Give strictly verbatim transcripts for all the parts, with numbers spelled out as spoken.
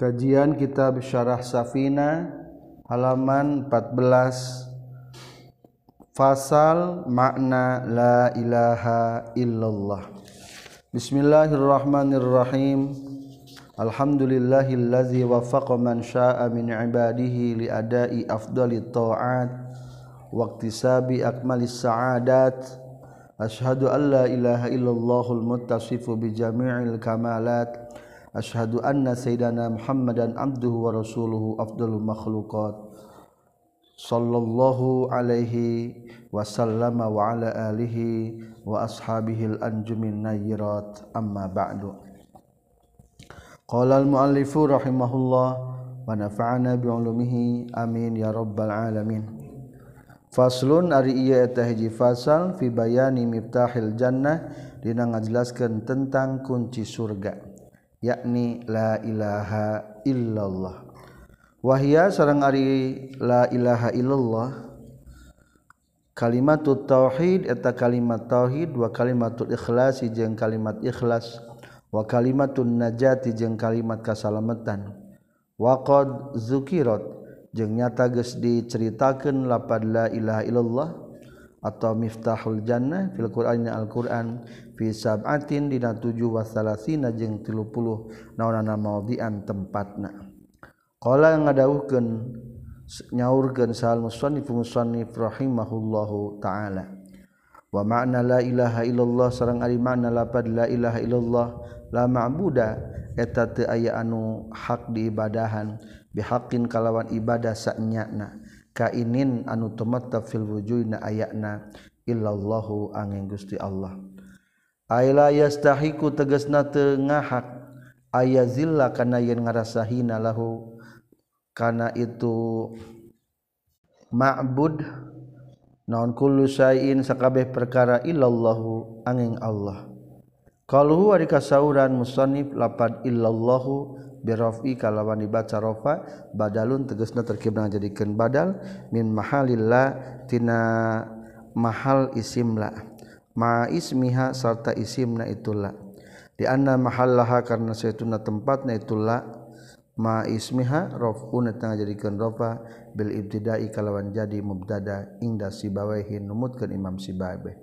Kajian kitab Syarah Safinah halaman empat belas, fasal makna la ilaha illallah. Bismillahirrahmanirrahim. Alhamdulillahillazi wafaqa man syaa min ibadihi li adai afdali ta'at waqtisabi akmalis sa'adat. Asyhadu an la ilaha illallahul muttasifu bi jami'il kamalat. Asyhadu anna sayyidana Muhammadan abduhu wa rasuluhu afdalul makhluqat sallallahu alaihi wasallama wa ala alihi wa ashabihil anjumin nayyirat amma ba'du. Qala al-muallifu rahimahullah wa nafa'ana bi'ulumihi amin ya rabbal alamin. Faslun ari ieu eta hiji fasal fi bayani miftahil jannah, dina ngajelaskeun tentang kunci surga, yakni la ilaha illallah. Wahia sareng ari la ilaha illallah kalimatut tauhid, eta kalimat tauhid, wa kalimatul ikhlas jeung kalimat ikhlas, wa kalimatun najati jeung kalimat kasalametan, wa qad zukirat jeung nyata geus diceritakeun lapan la ilaha illallah atau miftahul jannah fil Qur'anina al-Qur'an fi sab'atin dina tujuh wa salasina jeung tilu puluh naonana maudhi'an tempatna. Qala ngadawuhkeun nyaurkeun sal musannif musannif rahimahullahu taala. Wa ma'na la ilaha illallah sareng ari ma'na lapad la ilaha illallah la ma'buda eta teu aya anu hak diibadahan bihaqqin kalawan ibadah saknyana. Kainin anu tumatta fil wujudna ayatna illallahu angin gusti Allah. Aila yastahiku tegasna teu ngahak, ayazilla kana yen ngarasahina lahu kana itu ma'bud naon kullu syai'in sakabeh perkara illallahu angin Allah. Qaluhu ari kasauran musannif lapad illallahu birafi kalawan dibaca rafa badalun tegasna terkibna jadikeun badal min mahalillah tina mahal isimla ma ismiha sarta isimna itulah di anna mahallaha karna saituna tempatna itulah ma ismiha rafun tengah jadikeun rafa bil ibtidai kalawan jadi mubtada inda sibawaihi numutkeun imam sibawaihi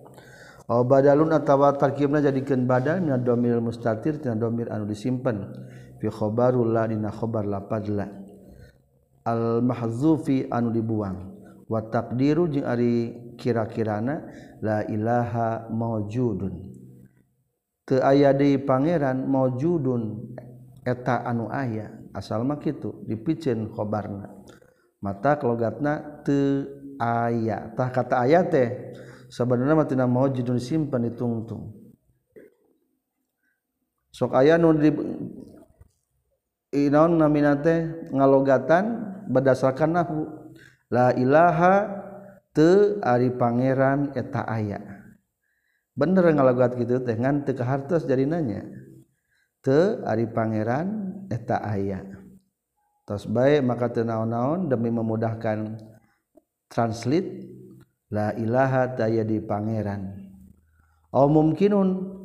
aw badalun atawa terkibna jadikeun badal min domir mustatir tina domir anu disimpen fi khabarullah dina khabar lapadla al mahzufi anu dibuang wa taqdiru jeung ari kira-kirana la ilaha maujudun teu aya deui pangeran maujudun eta anu aya asal mah kitu dipiceun khabarna mata logatna teu aya tah kata aya teh sabenerna mah tina maujudun simpen ditungtung sok aya nu di inaun naminate ngalogatan berdasarkan nahwu la ilaha teu ari pangeran eta aya bener ngalogat kitu teh ngan teu kahartos jarina nya teu ari pangeran eta aya tos bae maka teu naon-naon demi memudahkan translate la ilaha teu aya di pangeran au mumkinun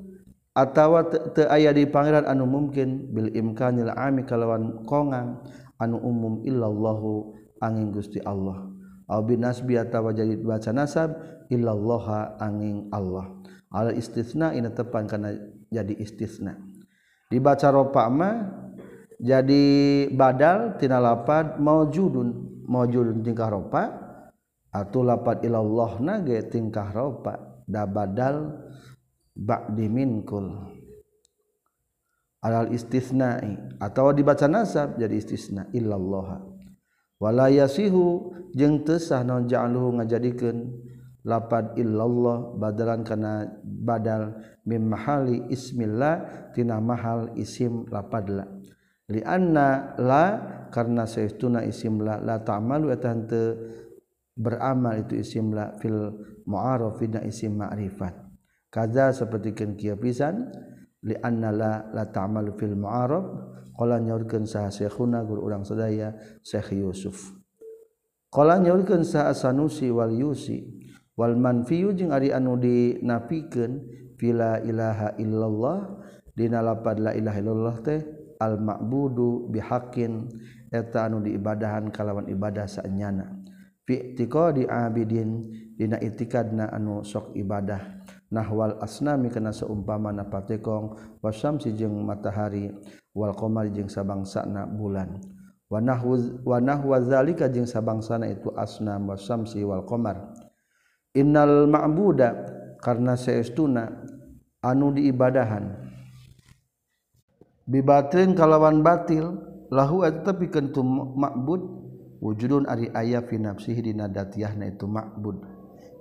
atawa teu aya di pangeran anu mungkin bil imkanil ami kalawan kongang anu umum illallahu angin gusti Allah au binasbi atawa jadi baca nasab illallaha angin Allah al istisna ina tepan kana jadi istisna dibaca rofa ma jadi badal tina lapad maujudun maujudun tingkah rofa atau lapad illallahna ge tingkah rofa da badal ba'di minkul alal istisna'i atau dibaca nasab jadi istisna illallah wala yasihu jeung teu sah naon ja'aluhu ngajadikeun lapad illallah badalan kana badal mim mahali ismillah tina mahal isim lapad la li anna la karna saestuna isim la la ta'malu eta henteu beramal itu isim la fil mu'arraf dina isim ma'rifat kaza sapertikeun kieu pisan li anna la la ta'mal fil mu'arab qala nyaurkeun saha syekhuna guru urang sadaya Syekh Yusuf qala nyaurkeun saha Sanusi wal Yusi wal manfiyu jeung ari anu dinafikeun fil la ilaha illallah dina lapad la ilaha illallah teh al-ma'budu bihaqqin eta anu diibadahan kalawan ibadah saenyana fi i'tiqadi abidin dina i'tikadna anu sok ibadah nahwal asnami kana saumpamana patekong wasyamsi jeung matahari wal qamari jeung sabangsana bulan wa nahwuz wa nahwa zalika jeung sabangsana itu asnam wasyamsi wal qamar innal ma'buda karna saestuna anu diibadahan bibatin kalawan batil lahu eta pikeun tu ma'bud wujudun ari aya fi nafsihi dina datiahna itu ma'bud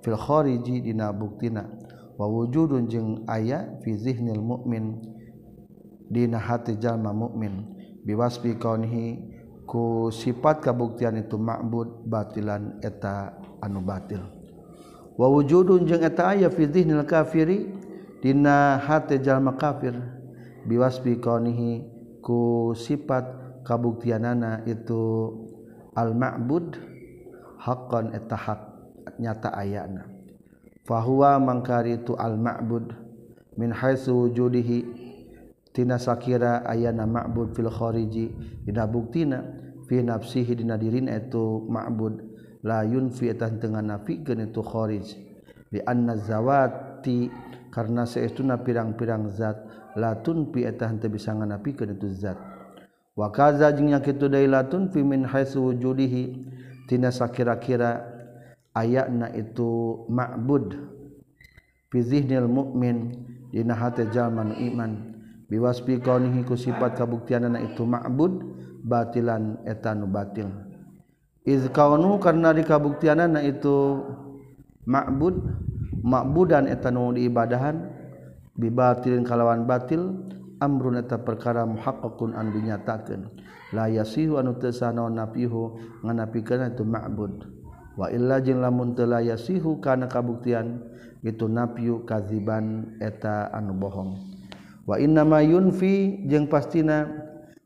fil khariji dina buktina wa wujudun jeung aya fi zihnil mukmin dina hati jalma mukmin biwasfi kaunihi ku sifat kabuktian itu ma'bud batilan eta anu batil wa wujudun jeung eta aya fi zihnil kafiri dina hati jalma kafir biwasfi kaunihi ku sifat kabuktianana itu al ma'bud haqqan eta hak nyata ayana fahuwa mangkari tu al ma'bud min haitsu wujudihi tina sakira ayana ma'bud fil khariji dina buktina fi nafsihi dina dirina itu ma'bud la yunfi etan tengah nafikeun itu kharij bi anna zawati karna saestuna pirang-pirang zat la tunfi etan teu bisa nganapikeun itu zat wa kaza jeung kitu deui la tunfi min haitsu wujudihi tina sakira-kira ayatna itu ma'bud fi zihnil mu'min dina hati jalman iman biwasfi kaunihi ku sifat kabuktianana itu ma'bud batilan etanu batil iz kaunu karna dikabuktianana itu ma'bud ma'budan etanu diibadahan bibatilin kalawan batil amrun eta perkara muhaqqaqun an dinyatakeun la yasihu anu teu sanaon nafihu nganapikeun itu ma'bud wa illa jin lamun teu yasihu kana kabuktian itu nafyu kadziban eta anu bohong wa inna ma yunfi jeung pastina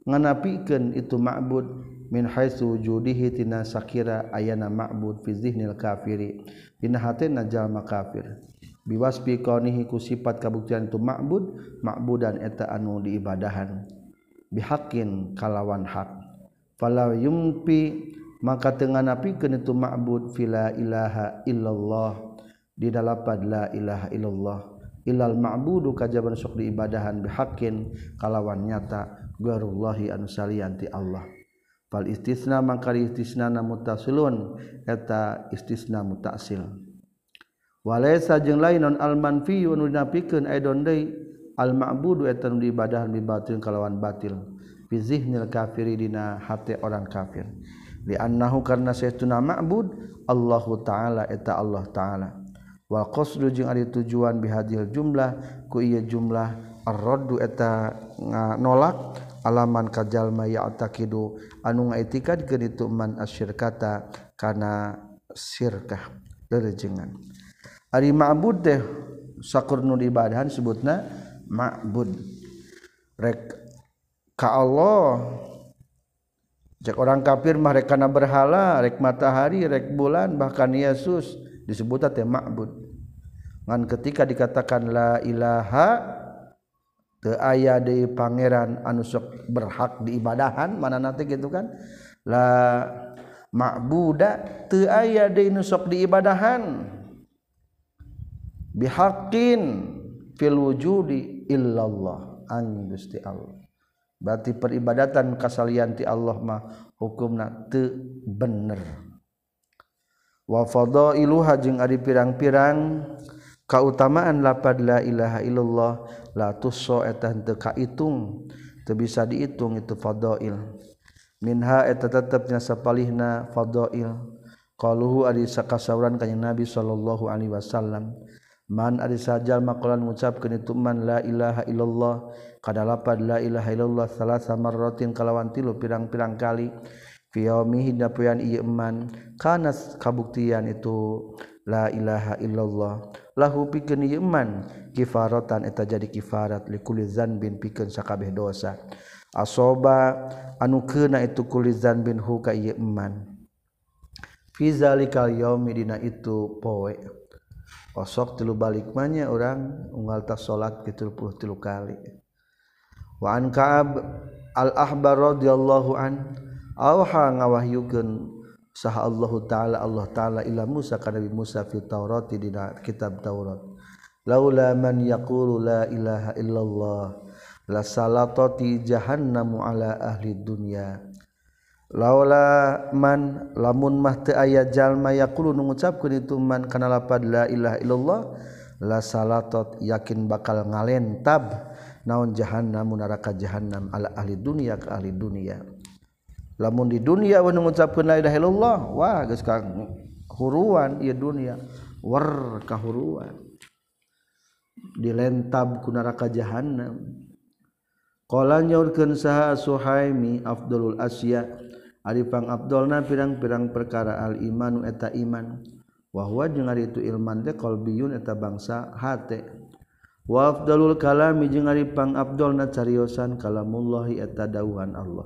nganapikeun itu ma'bud min haitsu wujudihi tina sakira ayana ma'bud fi zihnil kafiri dina hatena jalma kafir biwasfi kaunihi ku sifat kabuktian itu ma'bud ma'budan eta anu diibadahan bihaqqin kalawan hak fala yumpi maka tengah napikeun itu ma'bud fila ilaha illallah di dalapad la ilaha illallah illal ma'budu kajaban sok diibadahan bihaqqin kalawan nyata gharullahi anu salian ti Allah fal istisna maka istisna mutasilun eta istisna mutasil walaysa jeung lain non al manfi anu napikeun aidon deui al ma'budu eta nu diibadahan bibatil kalawan batil fi zihnil kafiri dina hate orang kafir li'annahu karna saestuna ma'bud Allahu ta'ala eta Allah ta'ala wal qasdu jeung ari tujuan bihadil jumlah ku ieu jumlah ar-raddu eta nolak alaman kajalma ya'taqidu anu ngaitikadkeun itu man asyirkata kana syirkah leurejengan ari ma'bud teh sakurnu ibadahan sebutna ma'bud rek ka Allah. Cek orang kafir mah rek kana berhala, rek matahari, rek bulan, bahkan Yesus disebutna teh ma'bud. Ngan ketika dikatakan la ilaha teu aya deui pangeran anu sok berhak diibadahan, manana teh kitu kan? La ma'buda teu aya deui nu sok diibadahan. Bihaqqin fil wujudi illallah an Gusti Allah. Berarti peribadatan kasalian ti Allah mah hukumna teu bener. Wa fadailuha jeung ari pirang-pirang kautamaan lapad la ilaha illallah la tusso eta teu kaitung, teu bisa diitung itu fadail. Minha eta tetepna sapalihna fadail. Qaluhu ari sakasauran kanjing Nabi sallallahu alaihi wasallam. Man ari sajal maqalan ngucapkeun itu man la ilaha illallah kada lapad la ilaha illallah salasa marratin kalawan tilu pirang-pirang kali fi yaumihi dapoyan ieu man kana kabuktian itu la ilaha illallah lahu pikeun ieu man kifaratan eta jadi kifarat likulli dzanbin pikeun sakabeh dosa asoba anu keuna itu kulli dzanbin hu ka ieu man fi zalikal yaumi dina itu poe osok tilu balik manya orang unggal tas salat tilu puluh tilu kali. Wa an Ka'ab Al-Ahbar radhiyallahu an auha ngawahyukeun saha Allah taala Allah taala ila Musa ka Nabi Musa fi Taurat di kitab Taurat. Laula man yaqulu la ilaha illallah la salatati jahannamu ala ahli dunya. Laula man lamun mah teu aya jalma yaqulu nu ngucapkeun itu man kana lapad la ilaha illallah la salatat yakin bakal ngalentab naon jahannam neraka jahannam ala ahli dunya ka ahli dunya. Lamun di dunia anu ngucapkeun la ilaha illallah wah geus kahuruan ieu dunia war kahuruan dilentab ku neraka jahannam. Qala nyaurkeun saha Suhaimi afdalul asya ari pangabdolna pirang-pirang perkara al imanu eta iman wa huwa jeung ari itu ilman teh qalbiyun eta bangsa hate wa afdalul kalami jeung ari pangabdolna cariosan kalamullahi eta dawuhan Allah.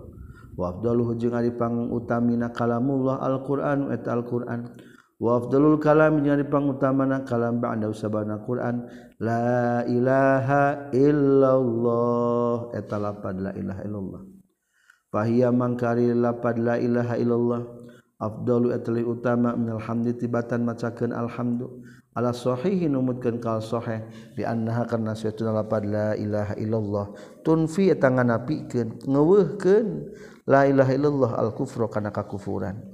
Wa afdaluhu jeung ari pangutamina kalamullah al-Qur'an eta al-Qur'an. Wa afdalul kalam jeung ari pangutamana kalam ba'da usabana Qur'an la ilaha illallah eta lapad la ilaha illallah. Fahiya mangkari lapad la ilaha illallah afdalu eta li utama minal hamdi tibatan macakeun alhamdu ala sahihi numutkeun kal sahih bi annaha karna saytuna lapad la ilaha illallah tunfi eta nganapikeun ngeuweuhkeun la ilaha illallah al-kufra kana kakufuran.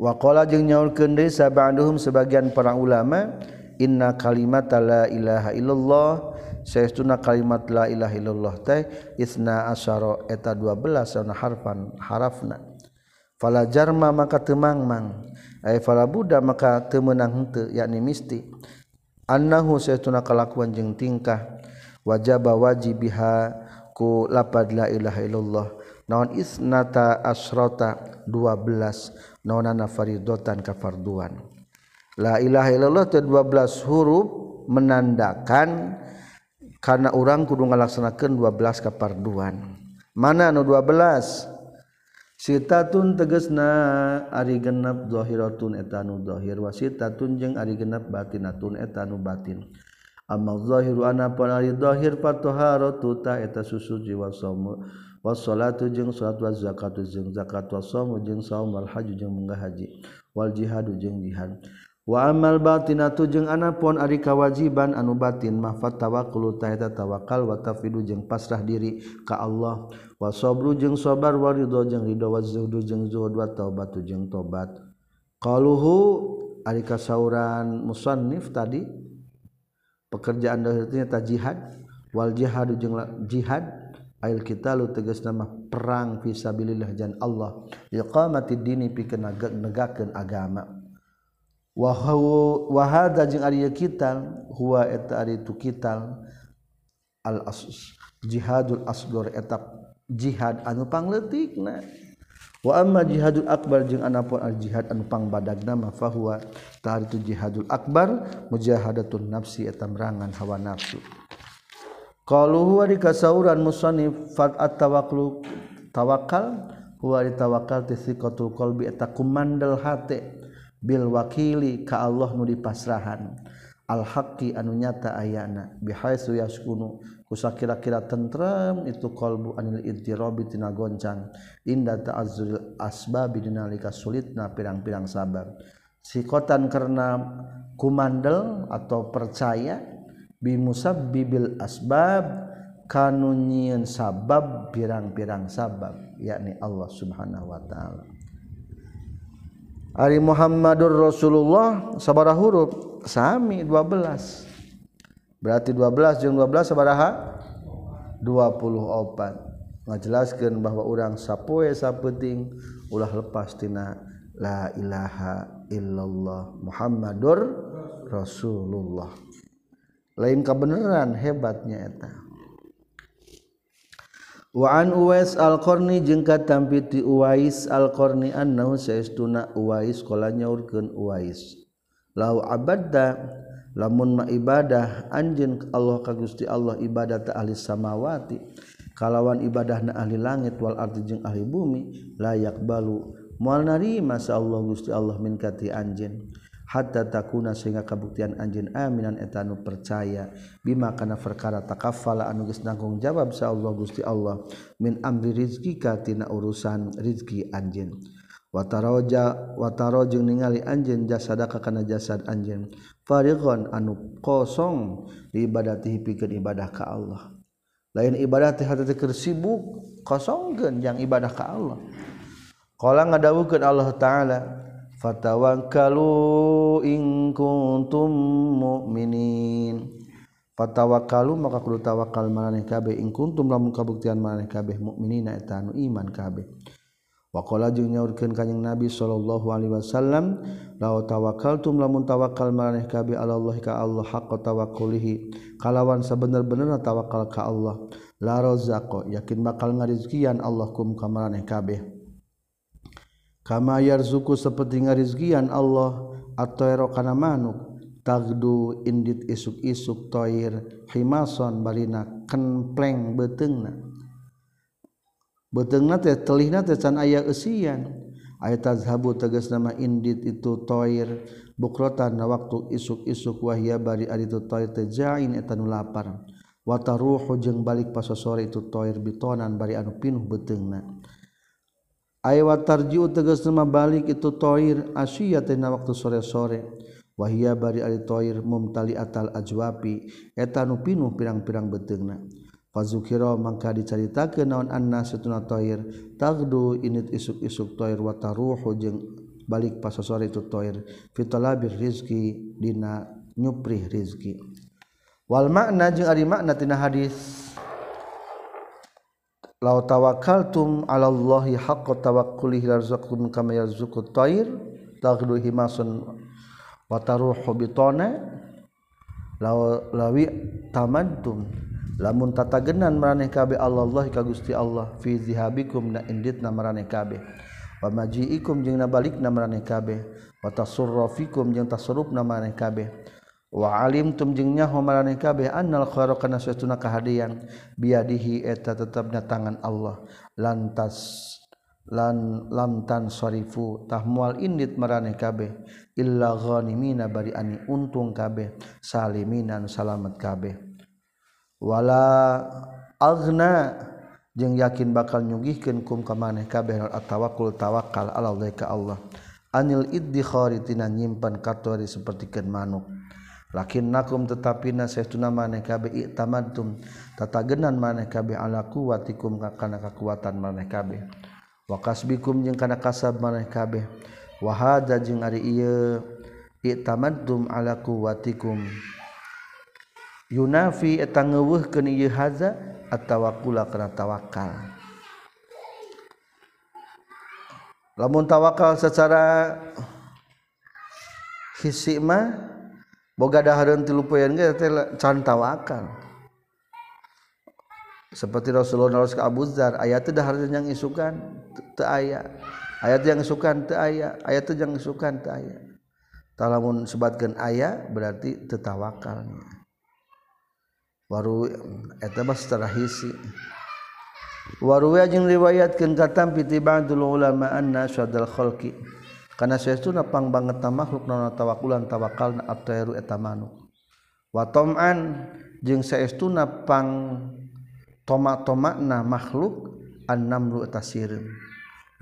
Wa qala jeung nyaulkeun deui sab'aduhum sebagian para ulama inna kalimat la ilaha illallah saestuna kalimat la ilaha illallah teh isna asyara eta dua belas sana harfan harafna fala jarma maka teu mangmang ai fala buda maka teu meunang henteu yakni misti annahu saestuna kalakuan jeung tingkah wajaba wajibiha ku lapad la ilaha illallah naon isnata asrota dua belas naonana fardhotan ka farduan la ilaha illallah teh dua belas huruf menandakan karena urang kudu ngalaksanakeun dua belas ka farduan mana nu dua belas sitatun tegasna ari genep zahiratun eta nu zahir wa sitatun jeung ari genep batinatun eta nu batin. Amal zahiru anapun ari zahir fatoharatu ta eta susuci wa shaum wa sholatu jeung sholat wa zakatu jeung zakat wa shaum jeung shaum wal hajj jeung munggah haji wal jihadu jeung jihad wa amal batinatu jeung anapun ari kawajiban anu batin mahfat tawakkul ta eta tawakal wa tafidu jeung pasrah diri ka Allah wa sabru jeung sabar wa ridha jeung ridha wa zuhdu jeung zuhud wa taubatu jeung tobat. Qaluhu ari kasauran musannif tadi pekerjaan dahirnya ta jihad wal jihadu jeung jihad ail qitalu tegasna mah perang fisabilillah jan Allah liqamatid dini pikeun negakeun agama wa wa hadza jeung ari qital huwa eta ari tu qital al asas jihadul asghar eta jihad anu pangleutikna wa amma jihadul akbar jeung anapun al jihad anu pangbadagna mah fahuwa ta itu jihadul akbar mujahadatun nafsi eta merangan hawa nafsu. Qaluhu wa dikasauran musannif fat at-tawakkul tawakkal huwa ditawakkal tisqatul qalbi eta kumandel hate bil wakili ka Allah nu dipasrahan al haqqi anu nyata ayana bihaitsu yaskunu kusakira-kira tentrem itu qalbu anil intirabi tina goncang inda ta'azzuril asbabi dinalika sulitna pirang-pirang sabar sikotan karena kumandel atau percaya bimusabbibil asbab kanunyin sabab pirang-pirang sabab yakni Allah subhanahu wa ta'ala. Ari Muhammadur Rasulullah sabaraha huruf sami dua belas berarti dua belas jeung dua belas sabaraha dua puluh opat ngajelaskeun bahwa urang sapoe sapeuting ulah lepas tina la ilaha illallah Muhammadur Rasulullah lain kabeneran hebatnya eta. Wa an Uwais al-Qarni jeung katampi ti Uwais al-Qarni annahu saestuna Uwais qala nyaurkeun Uwais lau abadda lamun ma ibadah anjeun Allah ka Gusti Allah ibadah ta ahli samawati kalawan ibadahna ahli langit wal ardi jeung ahli bumi layak balu moal narima sa Allah Gusti Allah min kati anjeun hatta takuna sehingga kabuktian anjeun aminan eta anu percaya bima kana perkara takafala anu geus nanggung jawab sa Allah Gusti Allah min amri rizqika tina urusan rizki anjeun wa taraja wa tarajung ningali anjeun jasadaka kana jasad anjeun farighon anu kosong li ibadati pikeun ibadah ka Allah lain ibadah teh hate keur sibuk kosongkeun jang ibadah ka Allah qala ngadawukeun Allah taala fatawakkalu in kuntum mu'minin fatawakkalu maka kudu tawakal maneh kabeh in kuntum lamun kabuktian maneh kabeh mukminina eta anu iman kabeh wa qala jeung nyaurkeun kanjing Nabi sallallahu alaihi wasallam la tawakkaltum lamun tawakal maneh kabeh alallahi ka Allah haqqa tawakkulihi kalawan sabener-benerna tawakal ka Allah la razaqo yakin bakal ngarizkian Allah kum ka maneh kabeh kama yarzuku seperti ngarizkian Allah at-toiro kana manuk tagdu indit isuk-isuk toir himason barina kenpleng beteungna beteungna teh telihna teh can aya eusian aya tazhabu tegas nama indit itu toir bukrotan waktu isuk-isuk wahya bari ari itu toir teh jain eta nu lapar wa taruhu jeung balik pasosore itu toir bitonan bari anu pinuh beteungna aywa tarjiu tegas nama balik itu toir asyiatina waktu sore-sore wahia bari ari toir mumtali atal ajwapi etanu pinuh pirang-pirang beteungna fazukiro mangka dicaritakeun naon annas satuna toir tagdu init isuk-isuk toir wa taruhu jeung balik pas sore itu toir fitalabir rizki dina nyuprih rizki wal makna jeung ari makna tina hadis la tawakkaltum 'alallahi haqqa tawakkulihi yarzuqkum kama yarzuqut tayr taghdu himasun wa taruhu bitana law lawi tamantum lamun tatagenan maraneh kabeh Allah ka Gusti Allah fi zihabikum na inditna maraneh kabeh wa majiikum jeung nabalikna maraneh kabeh wa tasurrufikum jeung tasurrufna maraneh kabeh wa alimtum jeung nyaho maraneh kabeh annal khaira kana satuna kahadian biadihi eta tetepna tangan Allah lantas lan lam tansarifu tahmual indit maraneh kabeh illa ghanimina bari ani untung kabeh saliminan salamat kabeh wala aghna jeung yakin bakal nyugihkeun kum ka maneh kabeh atawakkul tawakal alallahi ka Allah anil iddikhari tina nyimpan katori sapertikeun manuk lakin nakum tetapi nasehuna maneh kabeh iktamantum tatagenan maneh kabeh ala quwwatikum kana kekuatan maneh kabeh wa kasbikum jeung kana kasab maneh kabeh wa hadza jeung ari ieu iktamantum ala quwwatikum yunafi eta ngeuweuhkeun ieu hadza at-tawakkul kana tawakal lamun tawakal secara hisi mah boga dahareun tilu poean ge teh can tawakal. Seperti Rasulullah sallallahu alaihi wasallam ka Abu Dzar, aya teh dahareun yang isukan teu aya. Aya teh yang isukan teu aya, aya teh yang isukan teu aya. Talamun sebatkeun aya berarti teu tawakal. Waru eta mah secara hisi. Waru jeung riwayatkeun katampi ti ba'dul ulama anna syadal khalqi kana saestuna pangbangetna makhluk naon tawakulan tawakalna at-tayru eta manuk wa tam'an jeung saestuna pang toma-tomakna makhluk annamru eta sireum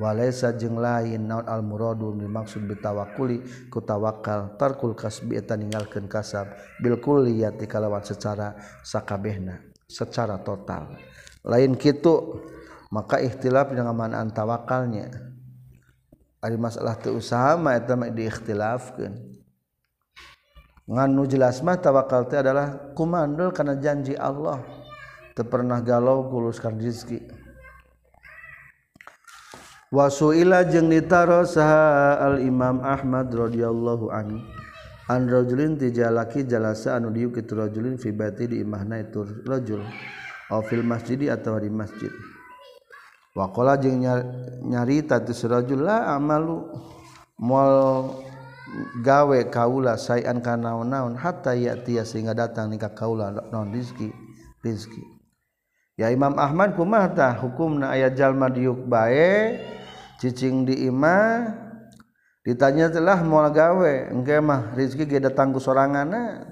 walaisa jeung lain naon al-muradu dimaksud bitawakuli ku tawakal tarkul kasbi eta ninggalkeun kasab bil kulliyati kalawan secara sakabehna secara total lain kitu maka ikhtilaf dengan manaan tawakalnya ari masalah teu usaha mah eta mah diikhtilafkeun ngan nu jelas mah tawakal teh adalah kumandul kana janji Allah teu pernah galau kuluskan rezeki wa suila jeung ditaro saha al Imam Ahmad radhiyallahu anhu an rajulin tijalaki jalasa anu diuk kitu rajulin fi baiti di imahna itu rajul au fil masjidi atawa di masjid waqala jeung nyarita tu surajul la amalu moal gawe kaula sayan kana naon hatta ya'ti sehingga datang nikah kaula naon rezeki rezeki ya Imam Ahmad kumaha tah hukumna aya jalma diuk bae cicing di imah Ditanya telah mau gawe engke mah rezeki ge datang ku soranganna.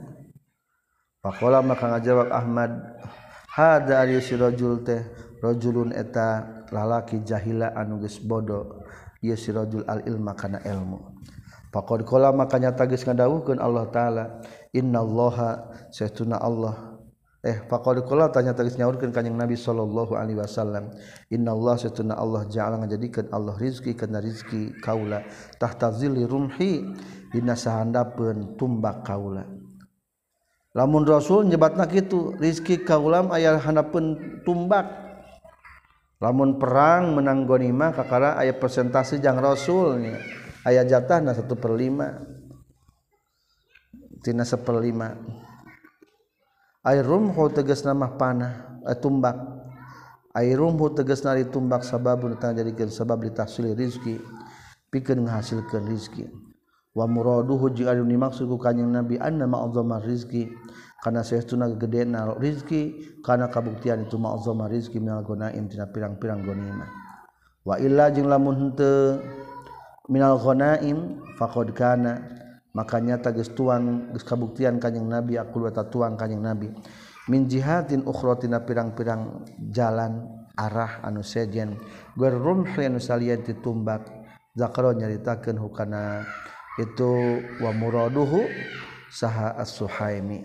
Pakola maka ngajawab Ahmad, hada ari sirajul teh rajulun eta lalaki jahila anu geus bodoh, ieu sirajul al ilma kana ilmu. Pakod kola maka nyata geus ngadawuhkeun Allah taala, innallaha satuna Allah. Eh pakod kola tanya geus nyaurkeun kanjing Nabi sallallahu alaihi wasallam, innallaha satuna Allah ja'ala ngajadikeun Allah rizki kana rizki kaula tahta zilli rumhi dina sahandapeun tumbak kaula. Lamun Rasul nyebatna kitu, rizki kaulam aya handapeun tumbak. Lamun perang menang gonimah kakara aya persentase jang Rasul nya. Aya jatahna satu per lima. Tina satu per lima. Airumhu tegasna mah panah, eh, tumbak. Airumhu tegasna ditumbak sababun tang jadikeun sabab litahsil rizki. Pikeun ngahasilkeun rizki. Wa muraduhu jeung anu dimaksud ku kanjing Nabi anna ma'azamar rizqi kana saestuna gedena rizqi kana kabuktian itu ma'azamar rizqi minal ghanaim tina pirang-pirang ghanimah wa illa jeung lamun henteu minal ghanaim faqad kana makanya tagis tuang geus kabuktian kanjing Nabi aku eta tuang kanjing Nabi min jihatin ukhra tina pirang-pirang jalan arah anu sejen gurum anu salian ditumbak zakaro nyaritakeun hukana itu wa muraduhu saha as-Suhaimi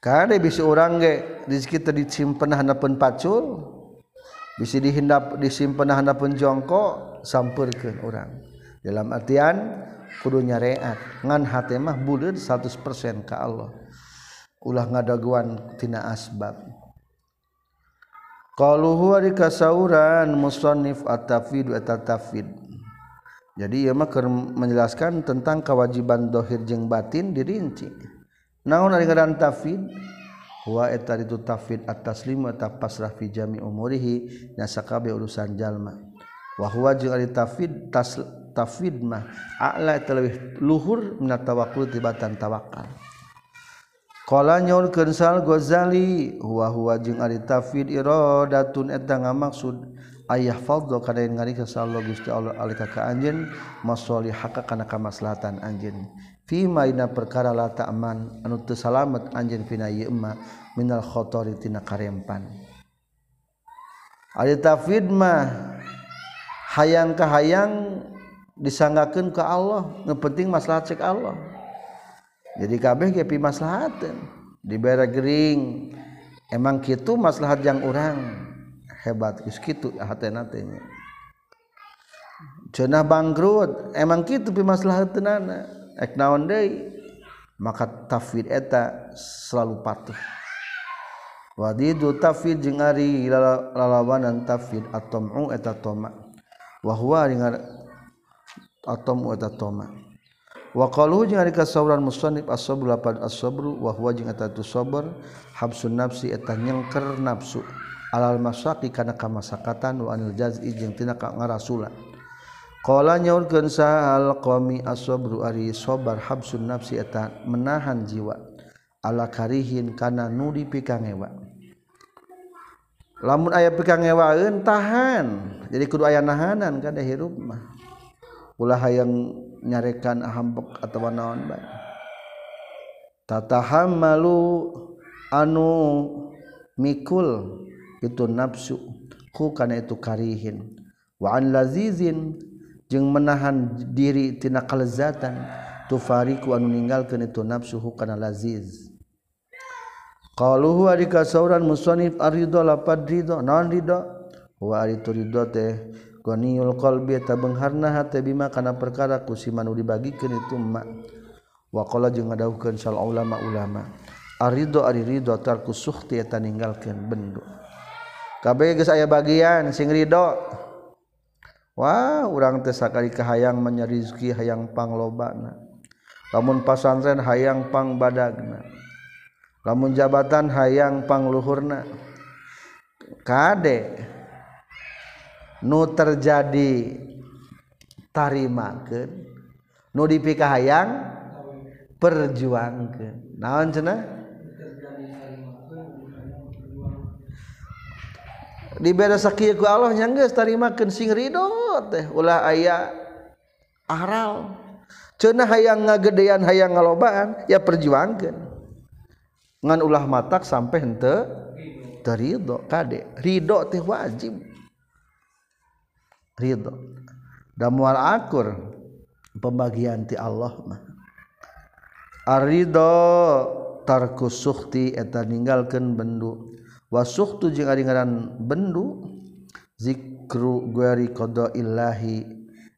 kada bisi urang ge rezeki teh disimpen handapeun pacul bisi dihindap disimpen handapeun jongko sampeurkeun urang dalam artian kudu nyareat ngan hate mah buleud seratus persen ka Allah ulah ngadaguan tina asbab qaluhu ari kasauran musannif at-tafid wa at-tafid. Jadi ia mah menjelaskan tentang kewajiban dohir jeung batin dirinci. Naon ari ngaran tafid? Wa eta itu tafid at-taslim wa pasrah fi jami umurihi nasakabe urusan jalma. Wa huwa jeung ari tafid tas tafid mah a'la eta leuwih luhur minat tawakkul tibatan tawakal. Qala nyaurkeun sal Ghazali wa huwa jeung ari tafid iradatun eta ngamaksud ayah fadl kana yang ngarika sallallahu gusti Allah alika ka anjeun maslahaka kana kamaslahatan anjeun fi maina perkara la ta'man anu teu salamet anjeun pina ieu ma minal khatari tina karempan ari tafid mah hayang ka hayang disanggakeun ka Allah nu penting maslahat cek Allah jadi kabeh ge pi maslahateun dibere gering emang kitu maslahat jang urang hebat geus kitu hatena teh nya cenah bangkrut emang kitu pimaslahateunana ek naon deui maka tafwid eta selalu patuh wadidu tafwid jeung ari lalawanan tafwid atam'u eta toma wa huwa ringar atam'u eta toma wa qalu jeung ari kasawran musannif as-sabru lapan as-sabru wa huwa jeung eta tu sabar habsun nafsi eta nyengker nafsu alal masaqi kana kamasakatan wa anil jaz'i jeung tina ka ngarasula qala nyaurkeun sahal qami as-sabru ari sabar habsun nafsi eta menahan jiwa ala karihin kana nu dipikangewa lamun aya pikangewaeun tahan jadi kudu aya nahanan kada hirup mah ulah hayang nyarekan ahambek atawa naon bae tatahammalu anu mikul itu nafsu ku kana itu karihin wa an lazizin jeung menahan diri tina kelezatan tufariku anu ninggalkeun itu nafsu kana laziz qaluhu arika sauran musannif arido lapad ridho non ridho wa aritu ridho teh qaniul qalbi ta bengharna hate bima kana perkara ku simanu dibagikeun itu ma wa qala jeung ngadawuhkeun sal ulama ulama arido ari ridho tarku sukhti eta ninggalkeun bendu kabeh geus aya bagian sing ridho. Wah, urang teh sakali kahayang menyerizki hayang panglobana. Lamun pasantren hayang pangbadagna. Lamun jabatan hayang pangluhurna. Kade nu terjadi tarimakeun, nu dipikahayang perjuangkeun. Naon cenah? Dibere sakieu ku Allah nya geus tarimakeun sing ridho teh ulah aya aral cenah hayang ngagedean hayang ngalobaan ya perjuangkeun ngan ulah matak sampai henteu terido kade ridho teh wajib ridho da moal akur pembagian ti Allah mah aridho tarku sukhti eta ninggalkeun bendu wasukhtu jeung ari ngaran bendu zikru guari qada illahi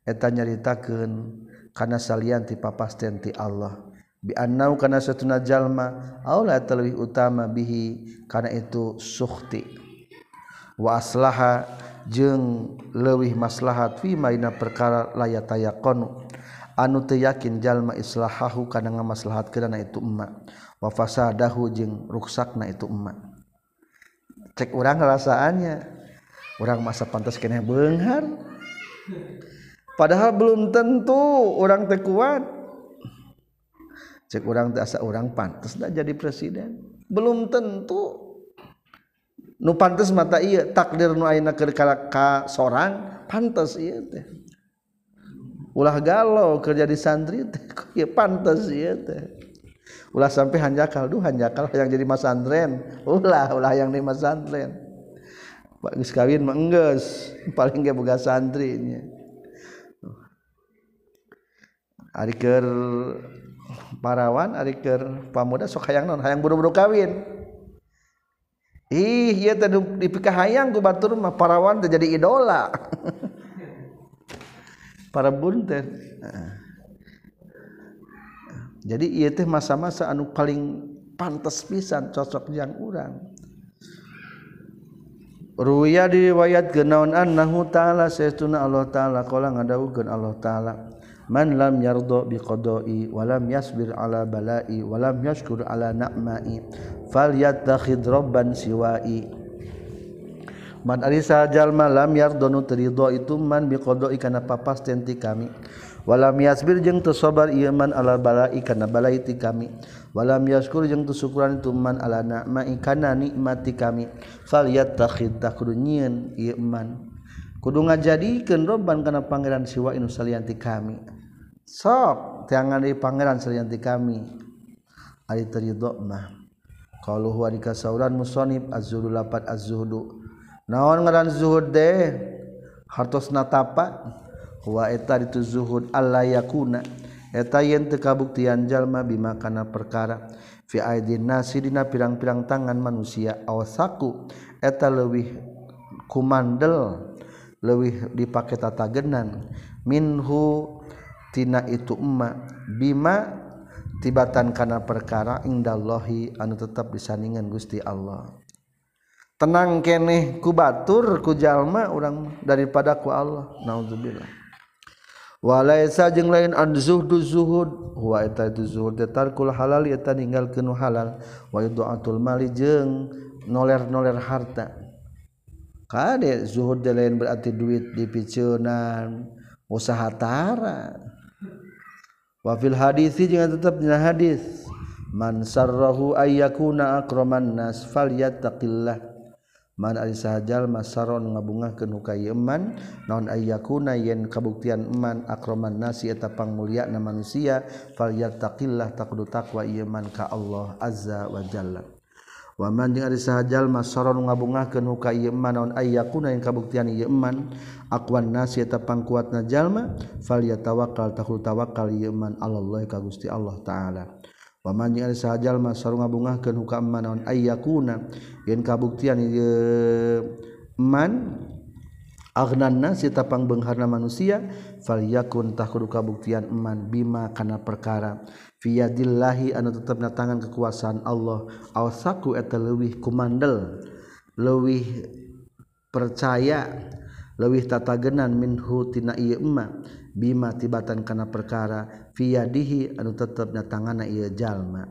eta nyaritakeun kana salian ti papasten ti Allah bi annau kana satuna jalma aula talwi utama bihi kana itu sukhti wa aslaha jeung leuwih maslahat fi maina perkara layat tayaqon anu teu yakin jalma islahahu kana ngamaslahatkeun itu umma wa fasadahu jeung ruksakna itu umma. Cek urang rasaannya urang masa pantas keneh beunghar padahal belum tentu orang teh kuat. Cek orang teh asa orang pantas dah jadi presiden. Belum tentu. Nu pantas mata iya takdir nu ayeuna keur ka sorang pantas iya teh. Ulah galau kerja di santri teh ya pantas iya teh. Ulah sampai hanjakal duh hanjakal yang jadi masantren. Ulah ulah yang di masantren. Pak geus kawin mah enggeus paling ge boga santri nya. Ari keur parawan, ari keur pamuda sok hayang naon, hayang buru-buru kawin. Ih, ieu teh dipikah hayang ku batur mah parawan teh jadi idola. Para bunten. Jadi ieu teh masa-masa anu paling pantes pisan cocok jeung urang. Ruya diriwayatkeun naon annahu ta'ala saestuna Allah ta'ala qala ngadawuhkeun Allah ta'ala man lam yarda biqada'i wa lam yasbir ala bala'i wa lam yashkur ala na'ma'i falyattakhid rabban siwa'i man arisa jalma lam yardanu teridha itu man biqada'i kana papasten ti kami wa lam yasbir jeung teu sabar ieu man ala bala'i kana bala'i ti kami wa lam yashkur jeung teu syukuran itu man ala na'ma'i kana nikmati kami falyattakhid takrunyin ieu man kudu ngajadikeun robban kana pangeran siwa inu salianti kami sok tiangan di pangeran salianti kami ari teridho mah qalu huwa dikasauran musonib az-zuhdu lapat az-zuhdu naon ngaran zuhud deh hartosna tapa huwa eta ditu zuhud alla yakuna eta yen teu kabuktian jalma bima kana perkara fi aidin nasi dina pirang-pirang tangan manusia awasaku eta leuwih kumandel leuwih dipake tatagenan minhu tina itu umma bima tibatan kana perkara indallahi anu tetap disandingan Gusti Allah. Tenang keneh ku batur ku jalma urang daripada ku Allah naudzubillah. Walaisa jeung lain az-zuhdu zuhud huwa eta itu zuhud tarkul halal eta ninggalkeun halal wa idu'atul mali jeung noler-noler harta. Kade zuhud de lain berarti duit dipiceunan usaha tara wa fil hadisi jangan tetap dina hadis man sarrahu ayyakuna akraman nas falyattaqillah man alisahajal masaron ngabungahkeun hukaya iman naon ayyakuna yen kabuktian iman akraman nas eta pangmulyana manusia falyattaqillah taqdu taqwa iman ka Allah azza wa jalla. Wa man jeung ari sahajal masaron ngabungahkeun huka ieu man naon ayyakuna yang kabuktian ieu man aqwan nas eta pangkuatna jalma falyatawakkal takhul tawakkal ieu man alallahi ka Gusti Allah taala. Wa man jeung ari sahajal masaron ngabungahkeun huka man naon ayyakuna yang kabuktian ieu man aghnan nas eta pangbeungharna manusia falyakun takhul kabuktian man bima kana perkara fiyadillahi anu tetapna tangan kekuasaan Allah awsaku eta leuwih kumandel leuwih percaya leuwih tatagenan minhu tina ieu emma bima tibatan kana perkara fiyadihi anu tetapna tanganna ieu jalma.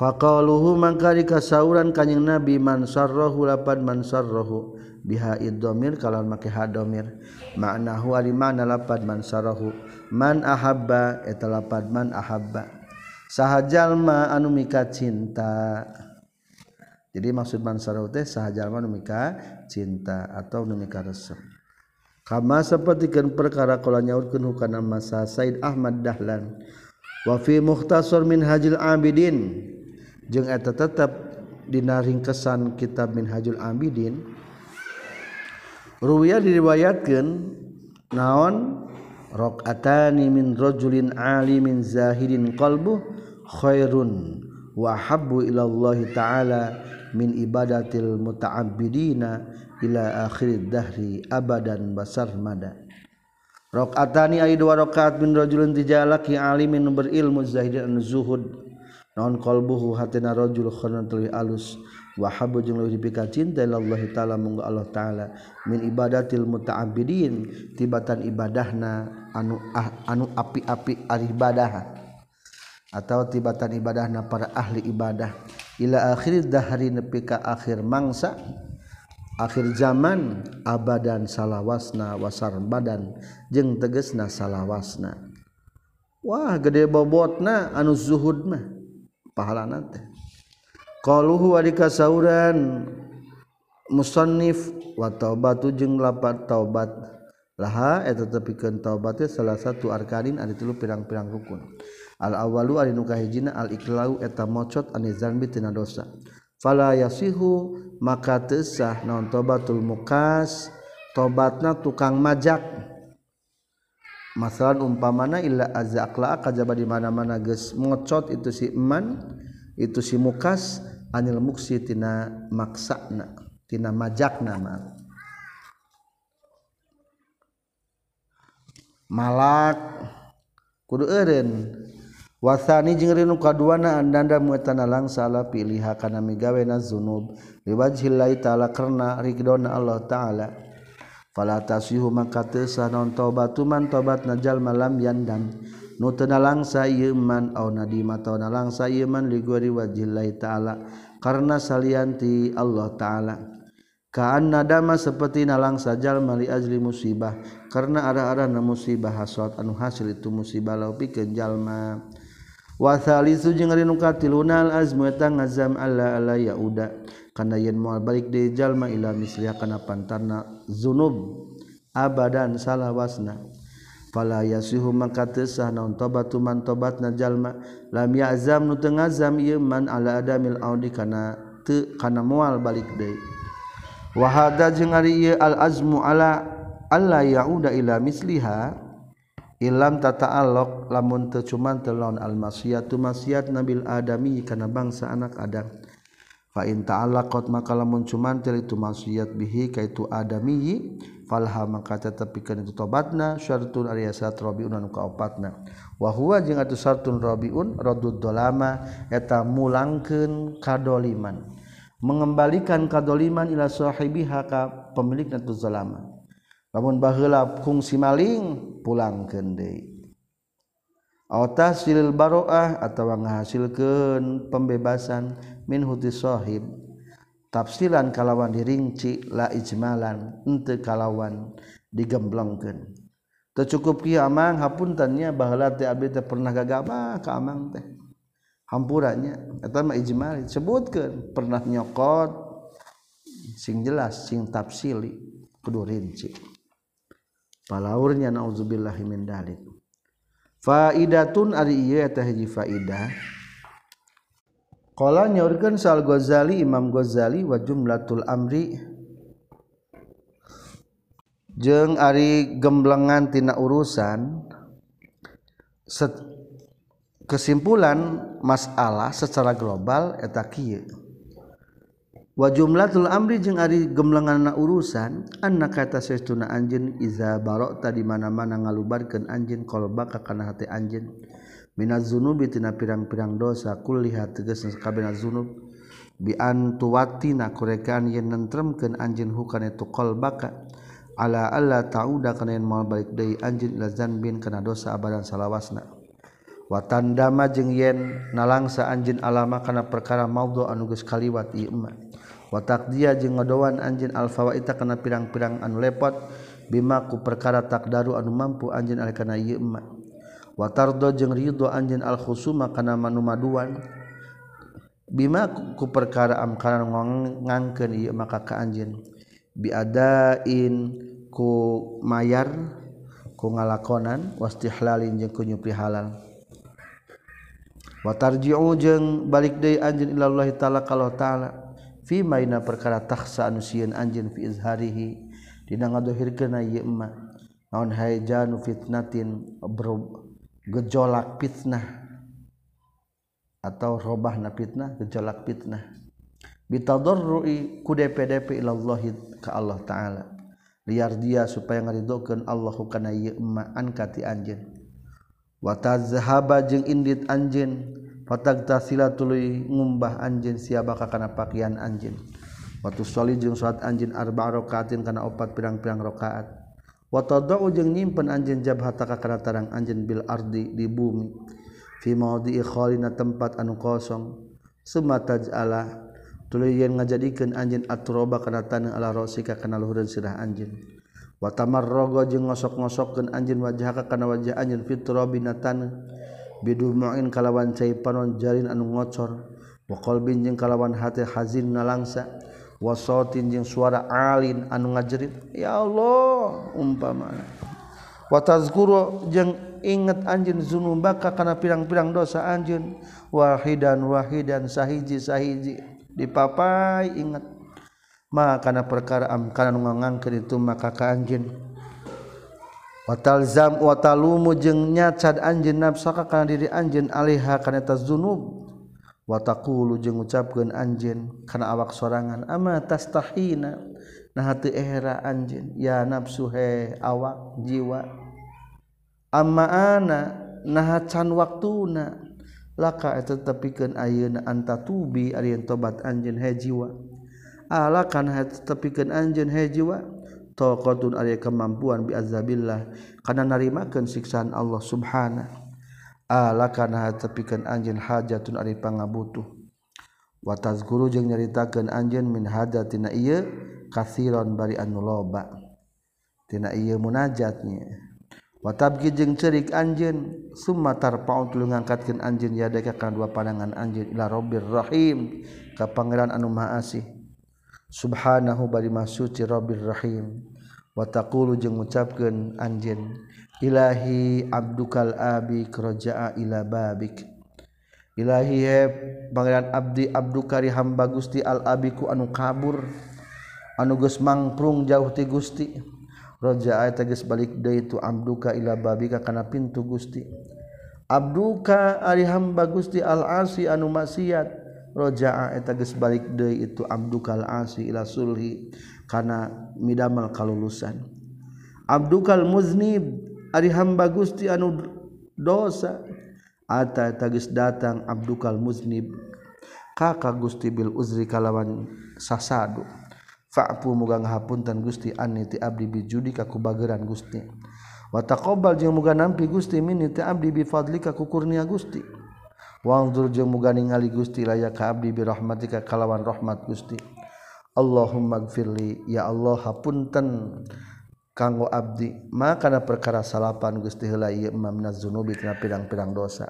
Faqaluhu mangka dikasauran kanjing Nabi man sarrahu lapan man sarrahu biha idhamir kalau make hadomir maknahu ari makna lapan man sarrahu man ahabba eta lapad man ahabba sahajalma anu mika cinta. Jadi maksud man sarau teh sahajalma anu mika cinta atau anu mika resep Kama sapertikeun perkara kala nyaurkeun hukana masa Said Ahmad Dahlan wa fi mukhtasar Minhajul Abidin jeung eta tetep dina ringkesan kitab Minhajul Abidin ruwiya diriwayatkeun naon raqatani min rajulin alimin zahidin qalbuh khairun wa habbu ila Allah taala min ibadatil muta'abbidina ila akhir dahri abadan basarmada. Rakaatani ayat dua rakaat min rajulun tijalaki alimin berilmu zahidin an zuhud non qalbuhu hatina rajul khana tuli alus wa habbu jeung leuwih dipika cinta Allah taala mung Allah taala min ibadatil muta'abbidin tibatan ibadahna anu anu api-api ibadah atau tibatan ibadahna para ahli ibadah ila akhir dahri nepi ka akhir mangsa akhir zaman abadan salawasna wasar badan jeung tegesna salawasna. Wah gede bobotna anu zuhud mah pahalana teh. Qaluhu wa dikasauran musannif wa taubatu jeung lapat taubat laha eta tepikeun taubat teh salah satu arkanin ada tilu pirang-pirang rukun. Al awalu ari nu kahijina al iklau eta mocot anizan bitina dosa. Fala yasihu maka teu sah naon tobatul mukas tobatna tukang majak. Masalan umpamana illa azaqla kajaba di mana-mana geus mocot itu si eman itu si mukas anil muksi tina maksana tina majakna malak kudu eureun. Wasani jeung rinu kaduana andanda muetana langsa la piliha kana migawena zunub liwajhillahi taala karna ridona Allah taala. Fala tasihu maka teu sah naon taubatu man taubatna jalma lam yandam nu teu nalangsa ieu man au nadima tau nalangsa ieu man ligori wajhillahi taala karna salianti Allah taala. Ka annadama saperti nalangsa jalma li ajli musibah karna ara-arana musibah hasrat anu hasil itu musibah law pikeun jalma. Wa thalitsu jeung ari nu katiluna al azmu eta ngazam alla alla yauda kana yen moal balik deui jalma ila misliha kana pantarna zunub abadan salawasna. Fala yasihu maka teu sah naon tobatu man tobatna jalma lam ya'zam nu teu ngazam ieu man ala adamil audi kana teu kana moal balik deui. Wa hada jeung ari ieu al azmu ala alla yauda ila misliha ilam tata'alok lamun tercuman terlawan al-masyiatu masyiat nabil adami kana bangsa anak adam. Fa in ta'alaqat maka lamun cuman ter itu masyiat bihi kaitu adami falha maka tetepikeun itu tobatna syartun ariyasat rabiun anu kaopatna wa huwa jeung atu syartun rabiun radud dolama eta mulangkeun kadoliman mengembalikan kadoliman ila sahibiha ka pemilikna tu zalama. Lamun baheula kungsi maling pulangkeun deui. Autas silil baroah atawa ngahasilkeun pembebasan min huti sahib. Tafsilan kalawan dirinci la ijmalan henteu kalawan digemblengkeun. Teu cukup kieu amang hapunten nya baheula teh abdi teh pernah gagabah ka amang teh. Hampurannya eta mah ijmal disebutkeun pernah nyokot sing jelas sing tafsili kudu rinci. Palaurnya na'udzubillahi min dalik. Faidatun ari ieu eta hiji faidah. Qala nyaurkeun Syarah Ghazali Imam Ghazali wa jumlatul amri jeung ari gemblengan tina urusan Set, kesimpulan masalah secara global eta kieu. Wa jumlatul amri jeung ari gemblenganna urusan annaka tasaytuna anjeun iza bara'ta di mana-mana ngalubarkeun anjeun qalbaka kana hati anjeun minaz zunubi tina pirang-pirang dosa kulliha tegasna sakabehna zunub bi an tuwatina kurekan yen nentremkeun anjeun hukana tu qalbaka ala alla ta'uda kana yen moal balik deui anjeun ila zanbin kana dosa abadan salawasna. Wa tandama jeung yen nalangsa anjeun alama kana perkara maudhu anu geus kaliwat ieu mah. Wa taqdiya jeung ngadoan anjeun alfawaita kana pirang-pirang anu lepot bima ku perkara takdaru anu mampu anjeun ale kana ieu mah. Wa tardo jeung ridho anjeun alkhusuma kana manumaduan bima ku perkara amkana ngangkeun ieu maka ka anjeun biadain ku mayar ku ngalakonan wastihlalin jeung ku nyupi halal. Wa tarji'u jeung balik deui anjeun ila Allah taala ka Allah taala fi maina perkara takhsa anu sieun anjeun fi izharihi dina ngadohirkeun ieu emma naon hayjanu fitnatin gejolak fitnah atau robahna fitnah gejolak fitnah bitadarrui ku D P D P ila Allah ka Allah taala liar dia supaya ngaridokeun Allahu kana ieu emma ankati anjeun wa tazhaba jeung indit anjeun fatagtasila tuluy ngumbah anjeun siabaka kana pakaian anjeun wa tusalli jeung salat anjeun arba'a rakaatin kana opat pirang-pirang rakaat wa tadau jeung nyimpen anjeun jabhataka kana tarang anjeun bil ardi di bumi fi maudhi'i khalina tempat anu kosong sumataj'ala tuluy yen ngajadikeun anjeun atroba kana taneuh ala rosika kana luhureun sirah anjeun wa tamarraga jeung ngosok-ngosokkeun anjeun wajhaka kana wajah anjeun fitrabina taneuh bidumu'in kalawan caipanon jarin anu ngocor wa qalbin jeung kalawan hati hazin nalangsa wa sautin jeung suara alin anu ngajerit ya Allah umpamana wa tazkuru jeung inget anjeun zunubaka kana pirang-pirang dosa anjeun wahidan wahidan sahiji-sahiji dipapai ingat maka kana perkara amkana ngangangkeun itu maka ka anjeun watalzam watalumu jeung nyacad anjeun nafsaka kana diri anjeun alaiha kana ta dzunub wataqulu jeung ngucapkeun anjeun kana awak sorangan ama tastahina nah hati ehera anjeun ya nafsu he awak jiwa amma ana nah can waktuna laka eta tepikeun ayeuna anta tubi ari yen tobat anjeun he jiwa alakan eta tepikeun anjeun he jiwa taqatun ari kemampuan bi azabillah kana narimakeun siksaan Allah subhanahu alakan eta tepikeun anjeun hajatun ari pangabutuh wa tazkuru jeung nyaritakeun anjeun min hadatina ieu kasiron bari anu loba tina ieu munajatnya wa tabki jeung cerik anjeun summa tarpa'u tuluy ngangkatkeun anjeun yadaka kana dua pandangan anjeun ila rabbir rahim ka pangeran anu maha asih subhanahu bari maha suci rabbir rahim wa taqulu jeung ngucapkeun anjeun ilahi abdukal abi karaja'a ila babik ilahi pangeran abdi abdukari hamba gusti al abiku anu kabur anu geus mangprung jauh ti gusti raja ayat tegas balik dari tu abduka ila babika kana pintu gusti abduka ari hamba gusti al asi anu maksiat raja ayat tegas balik dari itu abduka al asi ila sulhi kana midamal kalulusan abduka al muznib ari hamba gusti anu dosa ata tegas datang abduka al muznib kaka gusti bil uzri kalawan sasadu fa'fu muga ngahapunten Gusti anni ti abdi bi judika ku bageran Gusti wa taqabbal jeung muga nampi Gusti minni ti abdi bi fadlika ku kurnia Gusti wa anzur jeung muga ningali Gusti layak ka abdi bi rahmatika kalawan rahmat Gusti Allahumma gfirli ya Allah hapunten kanggo abdi maka kana perkara salapan Gusti heula ieu mamna dzunubi kana pirang-pirang dosa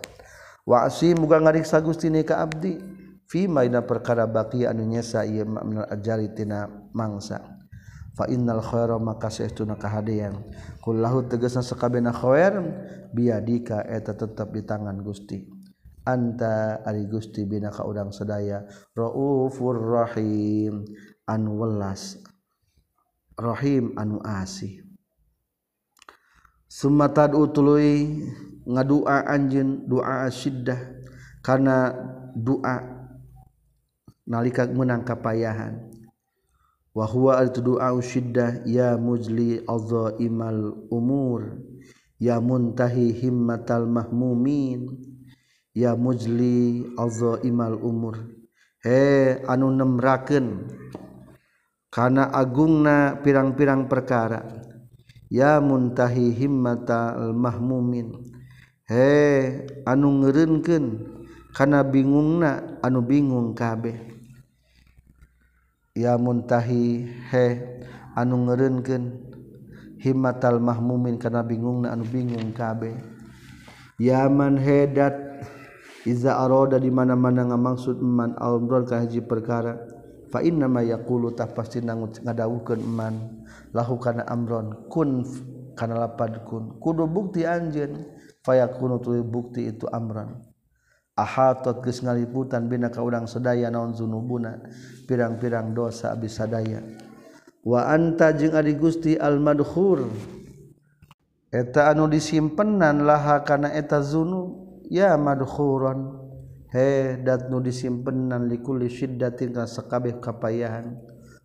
wa asi muga ngariksa Gusti ni ka abdi fi maina perkara baqi anu nyesa ieu makna ajari tina mangsa fa innal khaira maka saestuna kahadean kullahu tegasna sakabehna khair biadika eta tetep di tangan Gusti anta ari Gusti bina ka urang sadaya raufur rahim anu welas rahim anu asih summa tad'u tuluy ngadua anjeun doa asyiddah kana doa nalika menang kapayahan wa huwa al-du'a ushiddah ya mujli azaimal umur ya muntahi himmatal mahmumin ya mujli azaimal umur he anu nemrakeun kana agungna pirang-pirang perkara ya muntahi himmatal mahmumin he anu ngeureunkeun kana bingungna anu bingung kabeh ya muntahi he anu ngeureunkeun himmatal mahmumin kana bingungna anu bingung kabeh ya man hedat iza arada di mana-mana ngamaksud man amrul ka hiji perkara fa inna ma yaqulu tafasti ngadawuhkeun man lahu kana amron kun kana lapad kun kudu bukti anjeun fayakunu tu bukti itu amron ahatot geus ngaliputan bina ka urang sadaya naon zunubuna pirang-pirang dosa abis sadaya wa anta jeung ari Gusti al-madkhur eta anu disimpenan laha kana eta zunub ya madkhuron he dat nu disimpenan likulli syiddatin ka sakabeh kapayahan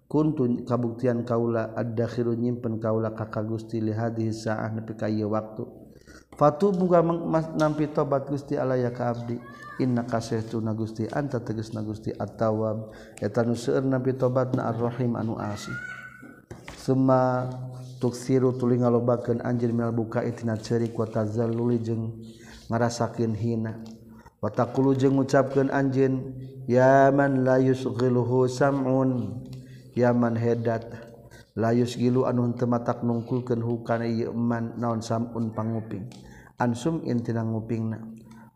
kuntun kabuktian kaula ad-dakhiru nyimpen kaula ka Gusti li hadhihi saah nepi ka ieu waktu fatu muga nampi tobat Gusti alaya ka abdi innaka saytuna Gusti anta tegasna Gusti at-tawwab eta nu seueur nampi tobatna ar-rahim anu asih summa tuksiru tuli ngalobakeun anjeun minal bukai tina ceurik wa tazalluli jeung ngarasakeun hina wataqulu jeung ngucapkeun anjeun ya man la yusghiluhu sam'un ya man hadat la yusghilu anu teu matak nungkulkeun hukana ieu man naon sam'un panguping ansum intina ngupingna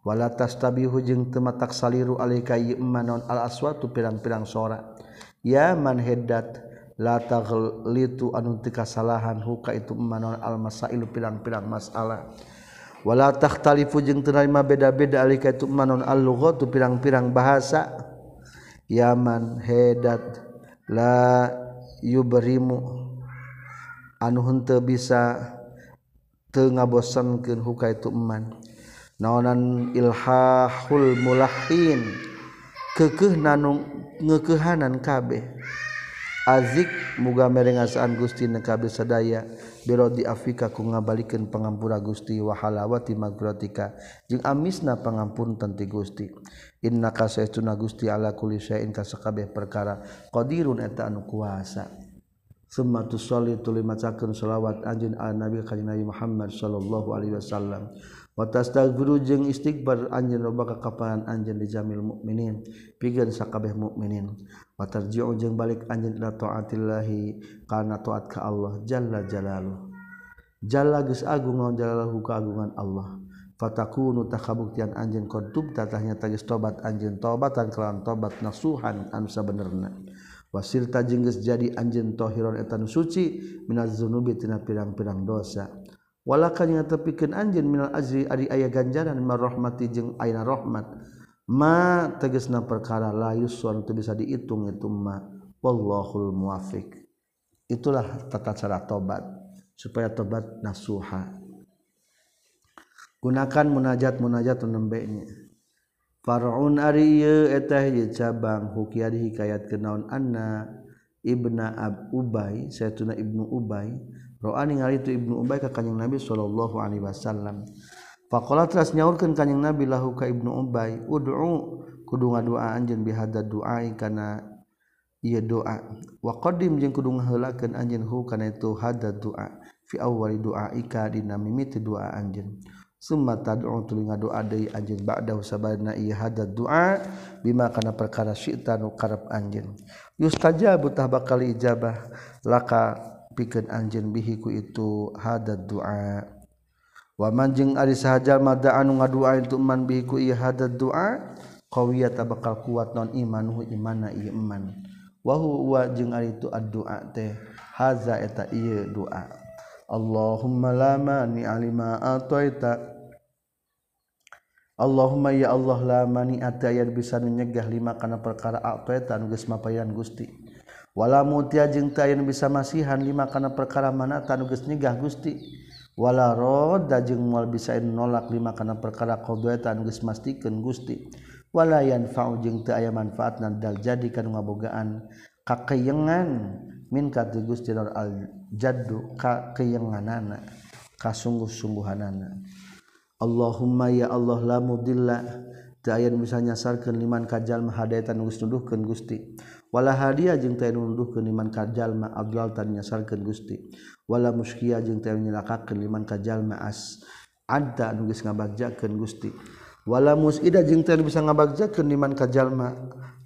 wala tastabihu jeung teu matak saliru alaika ieu man naon al aswatu pirang-pirang sora ya man hadat la taghlitu anu teu kasalahan hukana itu man naon al masailu pirang-pirang masalah wala takhtalifu jeung teu narima beda-beda alika itu manon al-lughatu pirang-pirang bahasa yaman hadat la yubrimu anu henteu bisa teu ngabosankeun hukay itu man naonan ilhahul mulahin keukeuhna nu ngeukehanan kabeh azik muga merengasaan Gusti na kabeh sadaya biro di Afrika ku ngabalikeun pangampura Gusti wa halawati maghfiratika jeung amisna pangampunten ti Gusti innaka saestuna Gusti ala kulli syai'in ka sakabeh perkara qadirun eta anu kuasa summa tusalli tuli macakeun selawat anjeun ala nabi kanjeng Nabi Muhammad sallallahu alaihi wasallam wa tastaghfiru jeung istighfar anjeun robaka kapanan anjeun di jamil mukminin pikeun sakabeh mukminin wa tarji'u jeung balik anjeun ila taatillahi kana taat ka Allah jalla jalaluh jalla geus agung naon jalaluhu kagungan Allah fatakunu takabuktian anjeun qad tubta tahnya tagis tobat anjeun taubatan kalawan tobat nasuhan anu sabenerna wasirta jeung geus jadi anjeun tahiron eta nu suci minaz zunubi tina pirang-pirang dosa walakan nya tepikeun anjeun minal ajri ari aya ganjaran marahmati jeung aina rahmat ma tegasna perkara la yuswan itu bisa dihitung itu ma wallahul muwafiq itulah tata cara tobat supaya tobat nasuha gunakan munajat munajat nembenya faraun ari ieu eta hiji cabang hukia dihikayatkeun naon anna ibna ab ubay saytuna ibnu ubay roa ningali tu ibnu ubay ka kanjing Nabi sallallahu alaihi wasallam faqala tras nyaurkeun kanjing Nabi lahu ka ibnu Ubay ud'u kudu ngadoa anjeun bihadza du'ai kana ieu doa wa qadim jeung kudu ngaheulakeun anjeun hu kana itu hadza du'a fi awwali du'aika dina mimiti doa anjeun summa tad'u tuluy ngadoa deui anjeun ba'dahu sabana ieu hadza du'a bima kana perkara syi'ta nu karep anjeun yustajabu tah bakal ijabah laka pikeun anjeun bihi ku itu hadza du'a waman jeung ari sahajal madha anu ngadua itu man biku ieu hadad doa qawiyat bakal kuat non imanuhu imana ieu iman wa huwa jeung ari itu addu'a teh haza eta ieu doa Allahumma la mani alima ataita Allahumma ya Allah la mani ataya bisa nyegah lima kana perkara ataita anu geus mapayan Gusti wala mutia jeung teu bisa masihan lima kana perkara mana anu geus nyegah Gusti wala roda jeung moal bisa nolak lima kana perkara qadha eta anu geus mastikeun Gusti wala yanfa'u jeung teu aya manfaatna dal jadi kana ngabogaan kakeyengan min ka Gusti al jaddu kakeyenganana kasungguh-sungguhanana Allahumma ya Allah la mudilla teu aya bisa nyasarkeun liman ka jalma hidayah anu geus nuduhkeun Gusti wala hadiah jeung teu nuduhkeun liman ka jalma adlal tan nyasarkeun Gusti wala muskiya jeung teu nyelakakeun liman ka jalma as adda anu geus ngabagjakeun Gusti wala musida jeung teu bisa ngabagjakeun liman ka jalma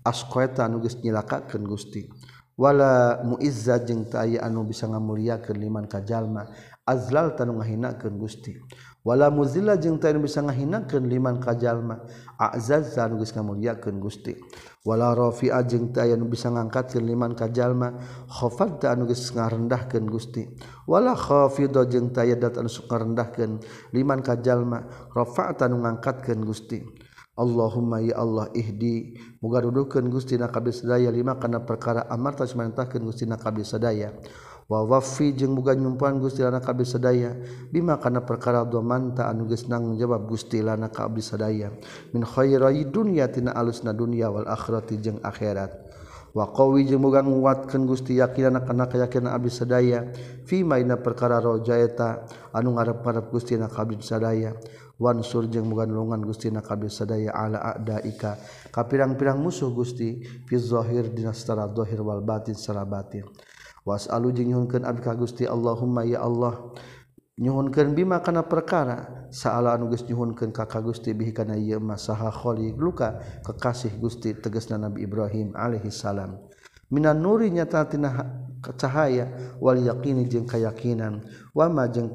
asqaita anu geus nyelakakeun Gusti wala muizza jeung teu aya anu bisa ngamuliakeun liman ka jalma azlal tanu ngahinakeun Gusti, wala muzilla jeung teu aya anu bisa ngahinakeun liman ka jalma azaz tanu geus ngamuliakeun Gusti, wala rafi'a jeung teu aya anu bisa ngangkatkeun liman ka jalma khafad tanu geus ngarendahkeun Gusti, wala khafida jeung teu aya dat anu sok ngarendahkeun liman ka jalma rafa' tanu ngangkatkeun Gusti. Allahumma ya Allah ihdi muga dudukeun Gustina kabeh sadaya lima kana perkara amarta samentahkeun Gustina kabeh sadaya, wa waffi jeung muga nyumpuan Gustina kabeh sadaya bima kana perkara domanta anu geus nanggung jawab Gustina kabeh sadaya min khairai dunya tina alusna dunya wal akhirati jeung akhirat, wa qawi jeung muga nguatkeun Gusti yakinna kana kayakinan abdi sadaya fi maina perkara rojaeta anu ngarep-ngarep Gustina kabeh sadaya, wansur jeung muga nulungan Gusti na kabeh sadaya ala a'daika ka pirang-pirang musuh Gusti fi zahir dina satara zahir wal batin sara batin, was'alu jeung nyuhunkeun abdi ka Gusti Allahumma ya Allah nyuhunkeun bima kana perkara saala anu geus nyuhunkeun ka ka Gusti bihi kana ieu masaha khaliq luka kekasih Gusti tegasna Nabi Ibrahim alaihi salam minan nuri nyata tina cahaya wal yaqini jeung kayakinan wa ma jeung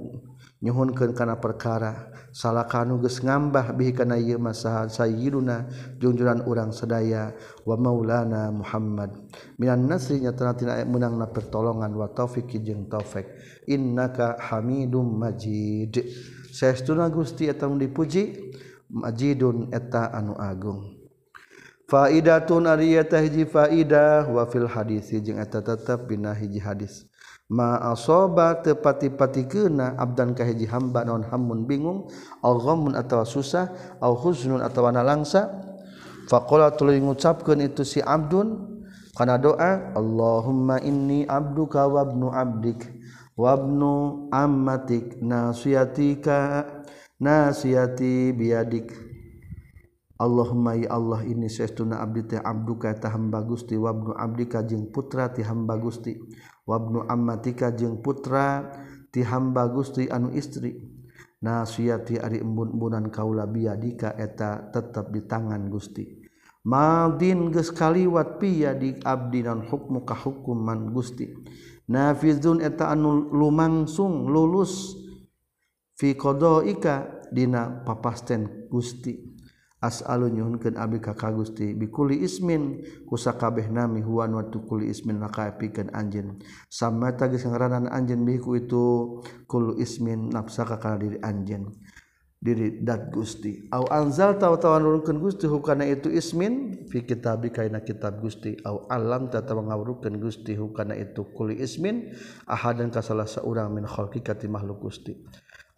nyuhunkeun kana perkara salaka anu geus ngambah bihi kana ieu masaha sayyiduna junjuran urang sadaya wa maulana Muhammad minan nasri nyata tina meunangna pertolongan wa taufiqi jeung taufik innaka hamidum majid saestuna Gusti eta mun dipuji majidun eta anu agung. Faidatun ari eta hiji faidah wa fil hadisi jeung eta tetep dina hiji hadis ma asoba tepati-patikeuna abdan ka hiji hamba naon hamun bingung au ghamun atawa susah au huznun atawa nalangsa faqala tuluy ngucapkeun itu si abdun kana doa Allahumma inni abduka wa ibnu abdik wa ibnu ammatik nasiyatika nasiyati biyadik Allahumma ya Allah inni saestuna abdi teh abduka tah hamba Gusti wa ibnu abdika jeung putra ti hamba Gusti wabnu ammatika jeung putra ti hamba Gusti anu istri nasiyati ari embun-embunan kaula biadika eta tetep di tangan Gusti madin geus kaliwat piyadik abdi naon hukmu ka hukuman Gusti nafizun eta anu lumangsung lulus fi qadaika dina papasten Gusti. As'alu nyuhunkeun abdi ka ka Gusti bikuli ismin kusakabeh nami huan watu kuli ismin nakaepikeun anjeun samata geus ngaranan anjeun biku itu kul ismin nafsaka kana diri anjeun diri dat Gusti au anzal tawa-tawa nurunkeun Gusti hukana itu ismin fi kitabi kaina kitab Gusti au alam tatawa ngawrukeun Gusti hukana itu kuli ismin ahadan ka salah saurang min khalqika ti makhluk Gusti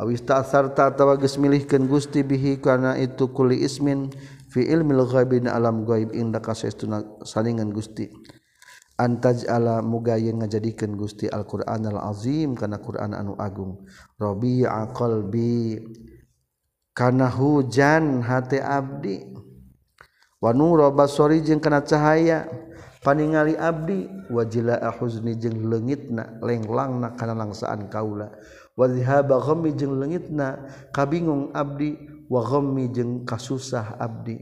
awis ta'asarta atawa geus milihkeun Gusti bihi kana itu kulli ismin fi ilmil ghaib na alam ghaib inda kasestuna salingan Gusti antaj'ala muga yeun ngajadikeun Gusti Al-Qur'anal Azim kana Qur'an anu agung rabi'a qalbi kana hujan hate abdi wa nura basori jeung kana cahaya paningali abdi wa jila'a huzni jeung leungitna lenglangna kana langsaan kaula wa dhahaba ghammi jeung leungitna kabingung abdi wa ghammi jeung kasusah abdi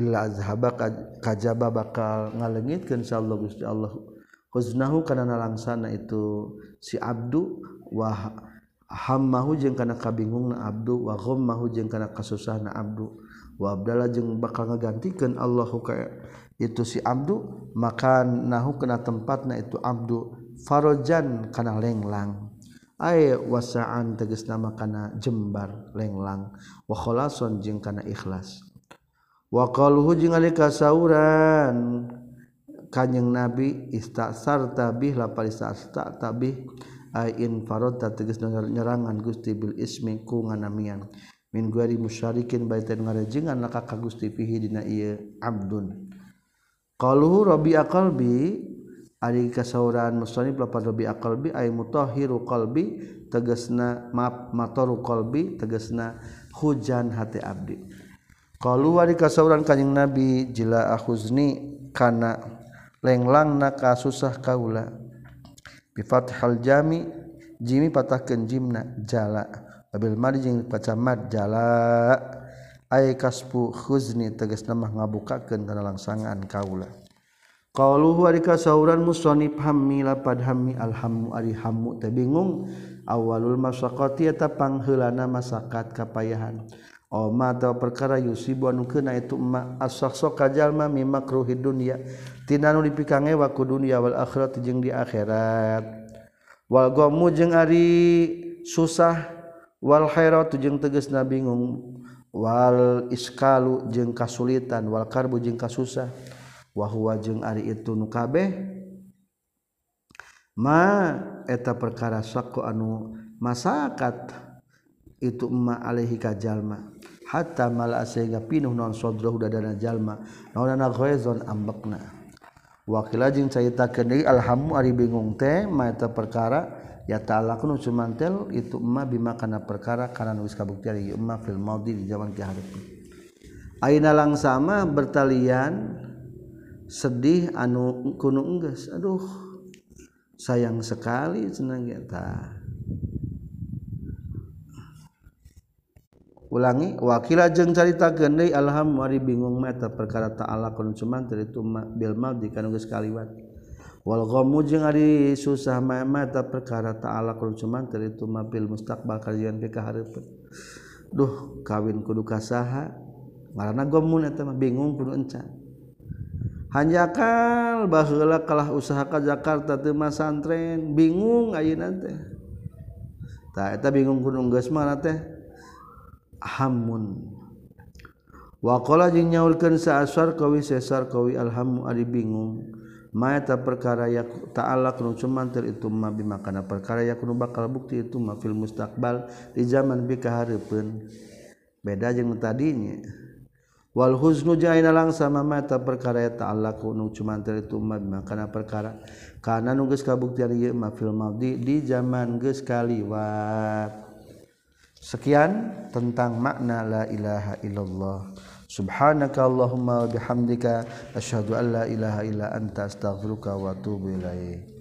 illa azhaba kajaba bakal ngaleungitkeun insyaallah Gusti Allah huznahu kana nalangsana itu si abdu wa hammahu jeung kana kabingungna abdu wa ghammahu jeung kana kasusahna abdu wa abdallah jeung bakal ngagantikeun Allahu ka itu si abdu makanahu kana tempatna itu abdu farojan kana lenglang ay wasa'an tegasna kana jembar lenglang wa khalason jeung kana ikhlas wa qaluhu jeung ali kasauran kanjing Nabi istasarta bih la palista tabih ay in farota tegasna nyerangan Gusti bil ismi ku nganamian min guari musyarikin baitan ngarajengan laka ka Gusti fihi dina ieu abdun qaluhu rabbi aqalbi ari kasauran musannif lapan rabi qalbi ay mutahhiru qalbi tegasna maaf mataru qalbi tegasna hujan hati abdi qalu ari kasauran kanjing Nabi jila akhuzni kana lenglangna kasusah kaula bi fathal jami jimi patahkeun jimna jala abil madi jeung pacamat jala ay kasbu khuzni tegasna mah ngabukakeun kana langsangan kaula Qauluhu ari kasauran musannif hammi lapad hammi alhammu ari hammu teh bingung awalul masaqati eta pangheulana masakat kapayahan oma atau perkara yusibu anu keuna itu ma asaqsa kajalma mimakruhid dunya tinanu dipikange wa ku dunya wal akhirat jeung di akhirat wal ghamu jeung ari susah wal khairatu jeung tegasna bingung wal iskalu jeung kasulitan wal karbu jeung kasusah wahwa jeung ari itu nu kabeh ma eta perkara sakko anu masakat itu ma alaihi ka jalma hatta mal asega pinuh non sodrahu dadana jalma naonana ghaizon ambekna wakila jeung caritakeun deui alhammu ari bingung teh ma eta perkara ya ta'alaqnu sumantel itu ma bima kana perkara kana nu geus kabukti ieu ma fil maudi di zaman kihareup aina langsama bertalian sedih anu kuno enggeus aduh sayang sekali senang kita ulangi wakila jeung caritakeun deui alham ari bingung mah eta perkara ta'alaqun cuman teu ma bil maudi kana geus kaliwat wal ghamu jeung ari susah mah eta perkara ta'alaqun cuman teu ma bil mustaqbal kalian ka hareupeun duh kawin kudu ka saha ngaranna ghamun eta mah bingung kudu encan hanjakal baheula kalah usaha ka Jakarta teu mah santren bingung ayeuna teh tah eta bingung kudu geus mah teh hammun wa qala jeung nyaulkeun saasar kawi sesar kawi alhammu ari bingung ma eta perkara ya ta'ala kunu cuman ter itu mah bimakana perkara ya kunu bakal bukti itu mah fil mustaqbal di zaman bi ka hareupeun beda jeung tadinya wal huznu jaina langsama mata perkara ta'allaq nu cuman teu mah kana perkara kana nu geus kabuktian ieu mah fil madhi di zaman geus kaliwat. Sekian tentang makna la ilaha illallah. Subhanakallahumma wa bihamdika asyhadu an la ilaha illa anta astaghfiruka wa atubu ilaik.